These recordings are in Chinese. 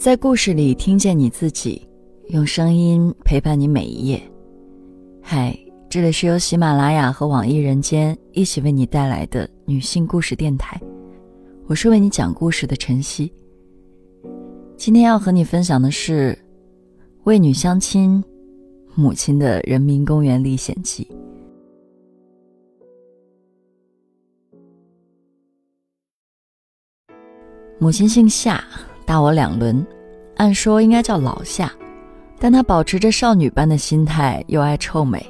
在故事里听见你自己，用声音陪伴你每一夜。嗨，这里是由喜马拉雅和网易人间一起为你带来的女性故事电台，我是为你讲故事的晨曦。今天要和你分享的是为女相亲母亲的人民公园历险记。母亲姓夏，大我2轮，按说应该叫老夏，但她保持着少女般的心态，又爱臭美，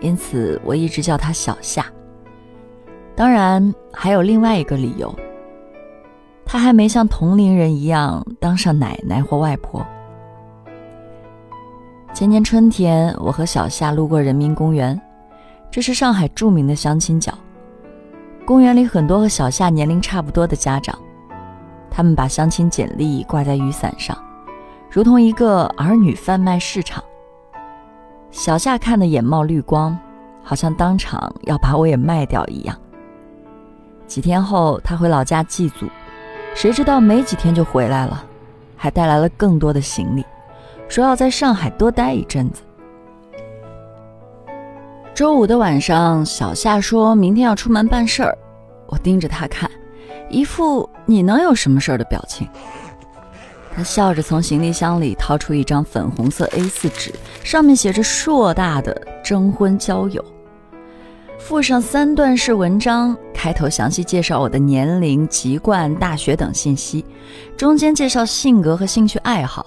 因此我一直叫她小夏。当然还有另外一个理由，她还没像同龄人一样当上奶奶或外婆。前年春天，我和小夏路过人民公园，这是上海著名的相亲角。公园里很多和小夏年龄差不多的家长，他们把相亲简历挂在雨伞上，如同一个儿女贩卖市场。小夏看得眼冒绿光，好像当场要把我也卖掉一样。几天后，他回老家祭祖，谁知道没几天就回来了，还带来了更多的行李，说要在上海多待一阵子。周五的晚上，小夏说明天要出门办事儿，我盯着他看，一副你能有什么事儿的表情。他笑着从行李箱里掏出一张粉红色 A4 纸，上面写着硕大的征婚交友，附上3段式文章，开头详细介绍我的年龄、籍贯、大学等信息，中间介绍性格和兴趣爱好，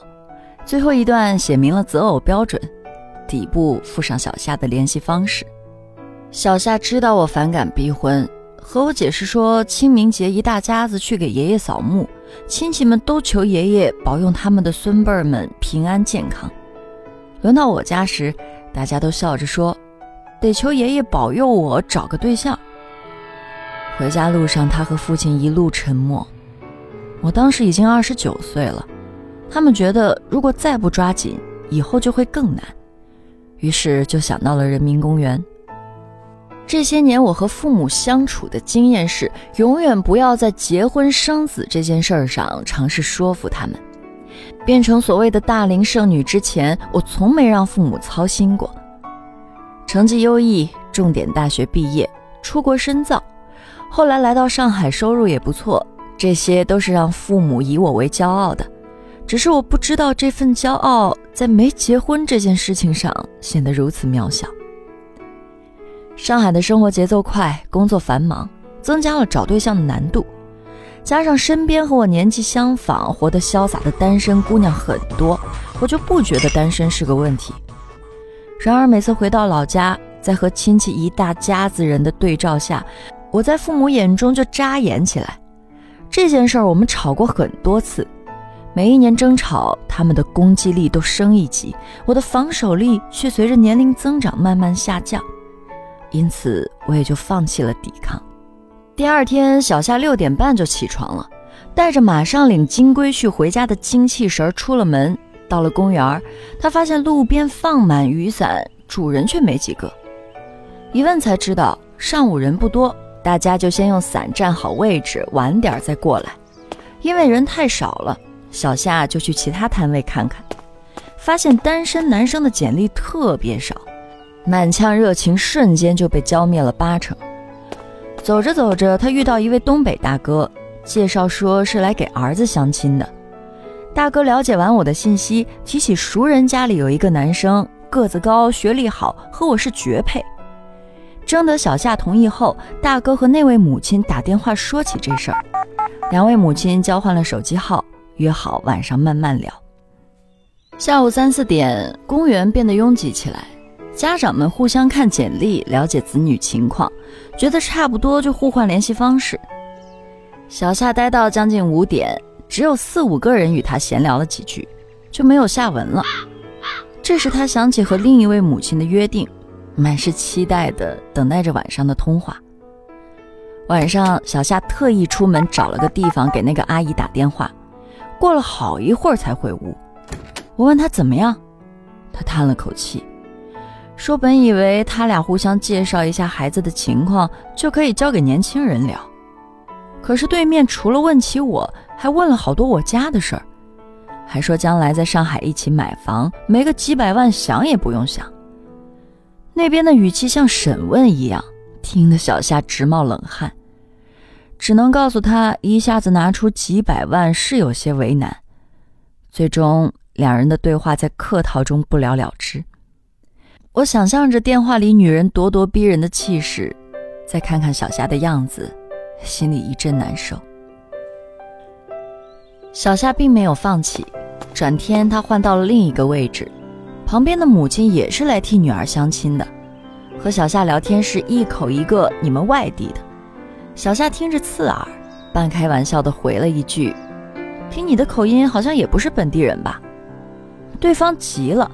最后一段写明了择偶标准，底部附上小夏的联系方式。小夏知道我反感逼婚，和我解释说清明节一大家子去给爷爷扫墓，亲戚们都求爷爷保佑他们的孙辈们平安健康。轮到我家时，大家都笑着说得求爷爷保佑我找个对象。回家路上，他和父亲一路沉默。我当时已经29岁了，他们觉得如果再不抓紧，以后就会更难，于是就想到了人民公园。这些年我和父母相处的经验是，永远不要在结婚生子这件事上尝试说服他们。变成所谓的大龄剩女之前，我从没让父母操心过。成绩优异，重点大学毕业，出国深造，后来来到上海，收入也不错，这些都是让父母以我为骄傲的。只是我不知道这份骄傲在没结婚这件事情上显得如此渺小。上海的生活节奏快，工作繁忙，增加了找对象的难度，加上身边和我年纪相仿、活得潇洒的单身姑娘很多，我就不觉得单身是个问题。然而每次回到老家，在和亲戚一大家子人的对照下，我在父母眼中就扎眼起来。这件事儿我们吵过很多次，每一年争吵，他们的攻击力都升一级，我的防守力却随着年龄增长慢慢下降，因此我也就放弃了抵抗。第二天，小夏6点半就起床了，带着马上领金龟婿回家的精气神出了门。到了公园，他发现路边放满雨伞，主人却没几个。一问才知道，上午人不多，大家就先用伞站好位置，晚点再过来。因为人太少了，小夏就去其他摊位看看，发现单身男生的简历特别少，满腔热情瞬间就被浇灭了80%。走着走着，他遇到一位东北大哥，介绍说是来给儿子相亲的。大哥了解完我的信息，提起熟人家里有一个男生，个子高，学历好，和我是绝配。征得小夏同意后，大哥和那位母亲打电话说起这事儿，两位母亲交换了手机号，约好晚上慢慢聊。下午3、4点，公园变得拥挤起来，家长们互相看简历，了解子女情况，觉得差不多就互换联系方式。小夏待到将近5点，只有4、5个人与他闲聊了几句，就没有下文了。这时他想起和另一位母亲的约定，满是期待的等待着晚上的通话。晚上，小夏特意出门找了个地方给那个阿姨打电话，过了好一会儿才回屋。我问他怎么样，他叹了口气，说本以为他俩互相介绍一下孩子的情况就可以交给年轻人聊，可是对面除了问起我，还问了好多我家的事儿。还说将来在上海一起买房，没个几百万想也不用想。那边的语气像审问一样，听得小夏直冒冷汗，只能告诉他一下子拿出几百万是有些为难。最终两人的对话在客套中不了了之。我想象着电话里女人咄咄逼人的气势，再看看小夏的样子，心里一阵难受。小夏并没有放弃，转天她换到了另一个位置，旁边的母亲也是来替女儿相亲的，和小夏聊天时一口一个你们外地的。小夏听着刺耳，半开玩笑的回了一句，听你的口音好像也不是本地人吧。对方急了，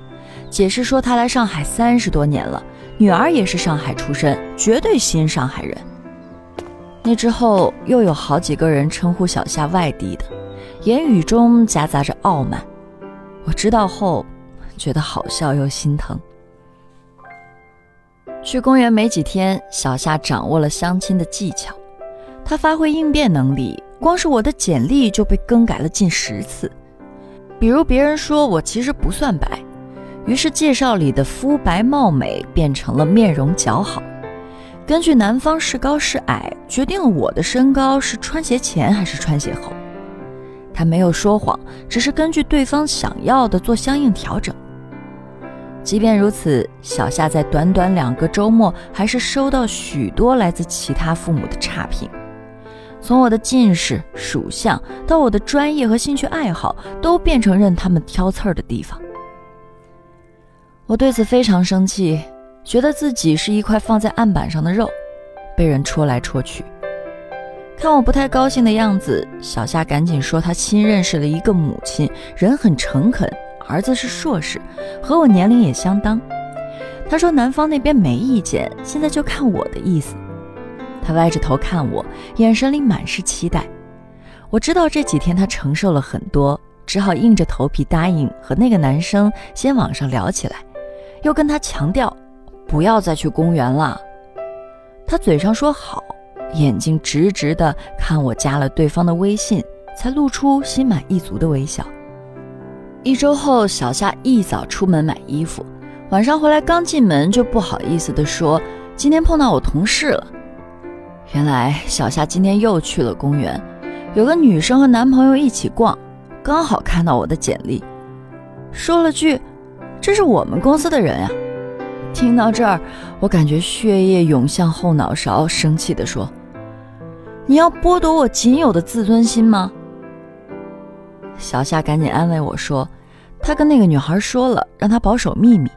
解释说他来上海30多年了，女儿也是上海出身，绝对新上海人。那之后又有好几个人称呼小夏外地的，言语中夹杂着傲慢。我知道后觉得好笑又心疼。去公园没几天，小夏掌握了相亲的技巧，她发挥应变能力，光是我的简历就被更改了近10次。比如别人说我其实不算白，于是介绍里的肤白貌美变成了面容姣好，根据男方是高是矮决定了我的身高是穿鞋前还是穿鞋后。他没有说谎，只是根据对方想要的做相应调整。即便如此，小夏在短短2个周末还是收到许多来自其他父母的差评，从我的近视、属相到我的专业和兴趣爱好，都变成任他们挑刺儿的地方。我对此非常生气，觉得自己是一块放在案板上的肉，被人戳来戳去。看我不太高兴的样子，小夏赶紧说她新认识了一个母亲，人很诚恳，儿子是硕士，和我年龄也相当。她说男方那边没意见，现在就看我的意思。她歪着头看我，眼神里满是期待。我知道这几天她承受了很多，只好硬着头皮答应和那个男生先网上聊起来。又跟他强调不要再去公园了，他嘴上说好，眼睛直直的看我，加了对方的微信，才露出心满意足的微笑。1周后，小夏一早出门买衣服，晚上回来刚进门就不好意思地说今天碰到我同事了。原来小夏今天又去了公园，有个女生和男朋友一起逛，刚好看到我的简历，说了句这是我们公司的人呀。听到这儿，我感觉血液涌向后脑勺，生气地说，你要剥夺我仅有的自尊心吗？小夏赶紧安慰我说，她跟那个女孩说了，让她保守秘密，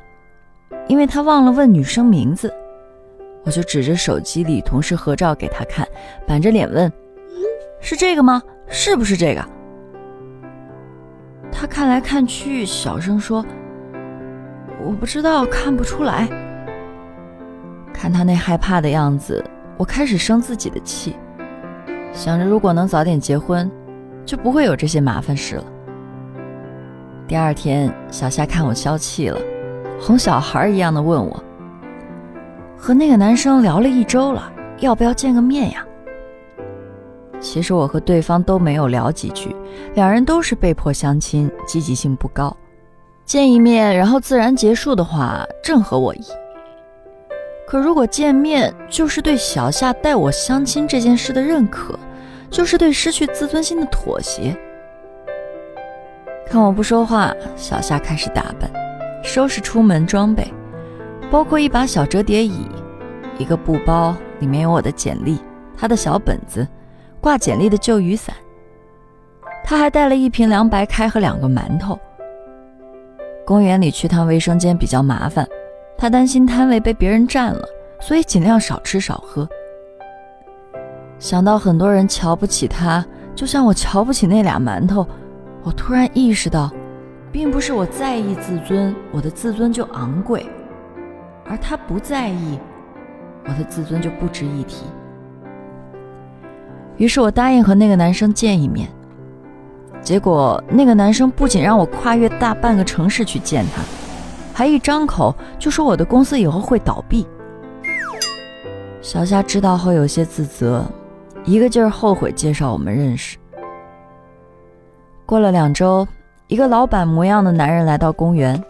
因为她忘了问女生名字。我就指着手机里同事合照给她看，板着脸问，是这个吗？是不是这个？她看来看去，小声说，我不知道，看不出来。看他那害怕的样子，我开始生自己的气，想着如果能早点结婚，就不会有这些麻烦事了。第2天，小夏看我消气了，哄小孩一样的问我，和那个男生聊了1周了，要不要见个面呀？其实我和对方都没有聊几句，两人都是被迫相亲，积极性不高，见一面然后自然结束的话正合我意。可如果见面就是对小夏带我相亲这件事的认可，就是对失去自尊心的妥协。看我不说话，小夏开始打扮，收拾出门装备，包括一把小折叠椅，一个布包，里面有我的简历，她的小本子，挂简历的旧雨伞。她还带了1瓶凉白开和2个馒头。公园里去趟卫生间比较麻烦，他担心摊位被别人占了，所以尽量少吃少喝。想到很多人瞧不起他，就像我瞧不起那2馒头，我突然意识到，并不是我在意自尊，我的自尊就昂贵，而他不在意，我的自尊就不值一提。于是我答应和那个男生见一面。结果那个男生不仅让我跨越大半个城市去见他，还一张口就说我的公司以后会倒闭。小夏知道后有些自责，一个劲儿后悔介绍我们认识。过了2周，一个老板模样的男人来到公园，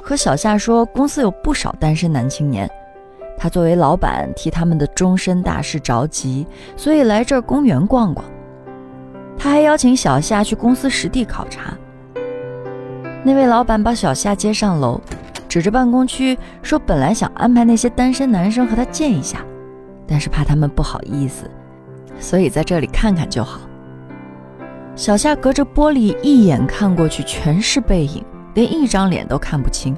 和小夏说公司有不少单身男青年，他作为老板替他们的终身大事着急，所以来这儿公园逛逛。他还邀请小夏去公司实地考察。那位老板把小夏接上楼，指着办公区说本来想安排那些单身男生和他见一下，但是怕他们不好意思，所以在这里看看就好。小夏隔着玻璃一眼看过去，全是背影，连一张脸都看不清。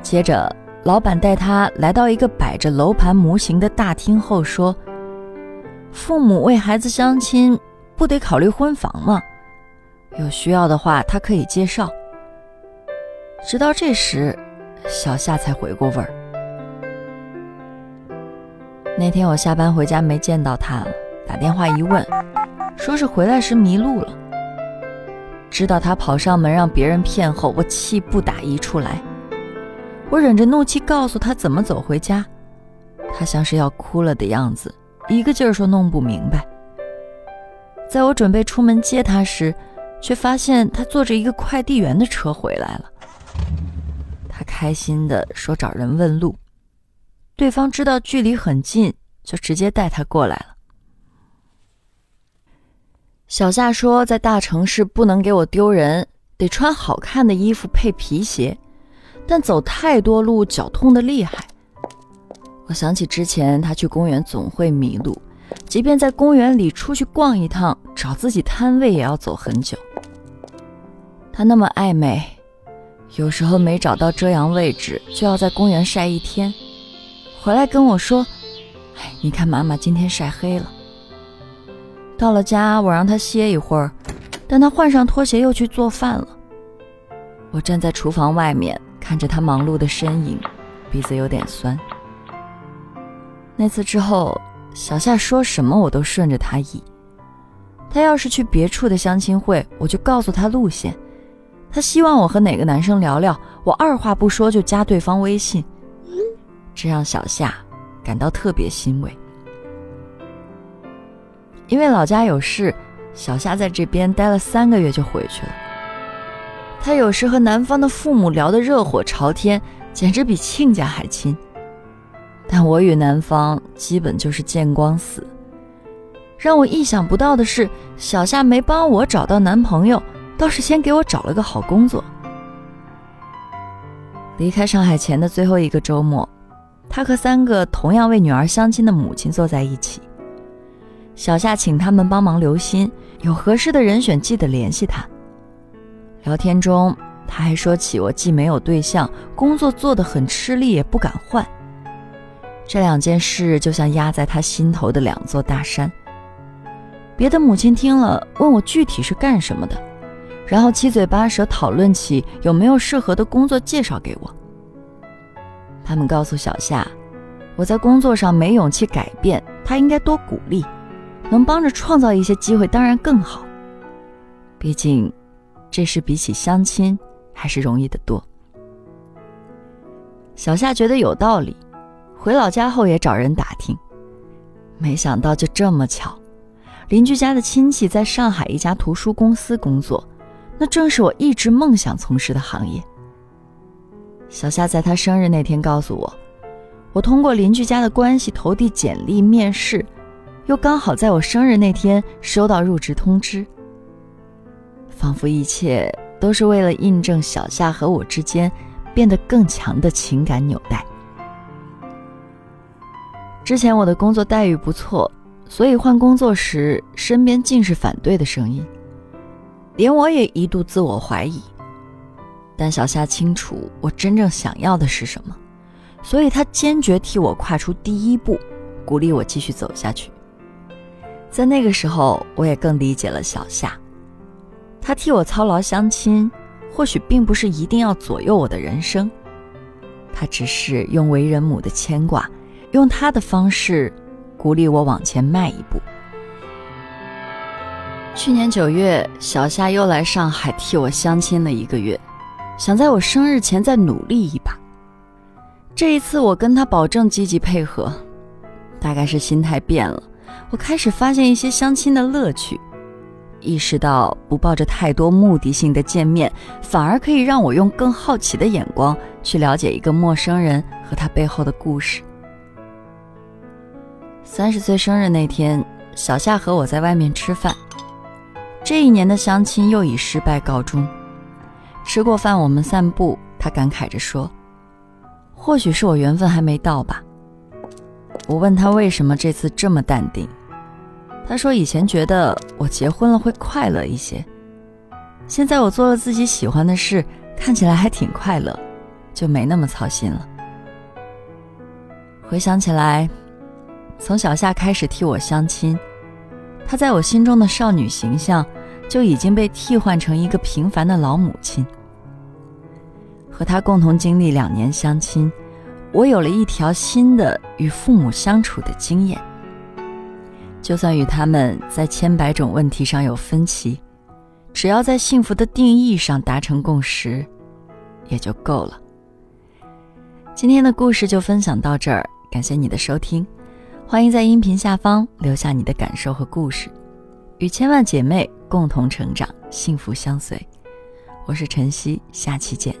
接着老板带他来到一个摆着楼盘模型的大厅后说，父母为孩子相亲不得考虑婚房吗？有需要的话他可以介绍。直到这时小夏才回过味儿。那天我下班回家没见到他，打电话一问，说是回来时迷路了。知道他跑上门让别人骗后，我气不打一处来。我忍着怒气告诉他怎么走回家，他像是要哭了的样子，一个劲儿说弄不明白。在我准备出门接他时，却发现他坐着一个快递员的车回来了。他开心地说找人问路，对方知道距离很近，就直接带他过来了。小夏说在大城市不能给我丢人，得穿好看的衣服配皮鞋，但走太多路脚痛得厉害。我想起之前他去公园总会迷路，即便在公园里出去逛一趟，找自己摊位也要走很久。他那么爱美，有时候没找到遮阳位置就要在公园晒一天，回来跟我说，哎，你看妈妈今天晒黑了。到了家我让他歇一会儿，但他换上拖鞋又去做饭了。我站在厨房外面看着他忙碌的身影，鼻子有点酸。那次之后，小夏说什么我都顺着他意。他要是去别处的相亲会，我就告诉他路线。他希望我和哪个男生聊聊，我二话不说就加对方微信。这让小夏感到特别欣慰。因为老家有事，小夏在这边待了3个月就回去了。他有时和男方的父母聊得热火朝天，简直比亲家还亲。但我与男方基本就是见光死。让我意想不到的是，小夏没帮我找到男朋友，倒是先给我找了个好工作。离开上海前的最后一个周末，他和3个同样为女儿相亲的母亲坐在一起。小夏请他们帮忙留心，有合适的人选记得联系他。聊天中他还说起我既没有对象，工作做得很吃力，也不敢换。这两件事就像压在他心头的2座大山。别的母亲听了问我具体是干什么的，然后7嘴8舌讨论起有没有适合的工作介绍给我。他们告诉小夏，我在工作上没勇气改变，他应该多鼓励，能帮着创造一些机会当然更好，毕竟这事比起相亲还是容易得多。小夏觉得有道理，回老家后也找人打听，没想到就这么巧，邻居家的亲戚在上海一家图书公司工作，那正是我一直梦想从事的行业。小夏在他生日那天告诉我，我通过邻居家的关系投递简历面试，又刚好在我生日那天收到入职通知。仿佛一切都是为了印证小夏和我之间变得更强的情感纽带。之前我的工作待遇不错，所以换工作时身边尽是反对的声音，连我也一度自我怀疑。但小夏清楚我真正想要的是什么，所以他坚决替我跨出第一步，鼓励我继续走下去。在那个时候我也更理解了小夏，他替我操劳相亲，或许并不是一定要左右我的人生，他只是用为人母的牵挂，用他的方式鼓励我往前迈一步。去年9月，小夏又来上海替我相亲了1个月，想在我生日前再努力一把。这一次我跟他保证积极配合，大概是心态变了，我开始发现一些相亲的乐趣。意识到不抱着太多目的性的见面，反而可以让我用更好奇的眼光去了解一个陌生人和他背后的故事。30岁生日那天，小夏和我在外面吃饭。这一年的相亲又以失败告终。吃过饭我们散步，他感慨着说，或许是我缘分还没到吧。我问他为什么这次这么淡定，他说以前觉得我结婚了会快乐一些，现在我做了自己喜欢的事，看起来还挺快乐，就没那么操心了。回想起来，从小夏开始替我相亲，她在我心中的少女形象就已经被替换成一个平凡的老母亲。和她共同经历2年相亲，我有了一条新的与父母相处的经验。就算与他们在100种问题上有分歧，只要在幸福的定义上达成共识，也就够了。今天的故事就分享到这儿，感谢你的收听。欢迎在音频下方留下你的感受和故事，与千万姐妹共同成长，幸福相随。我是晨曦，下期见。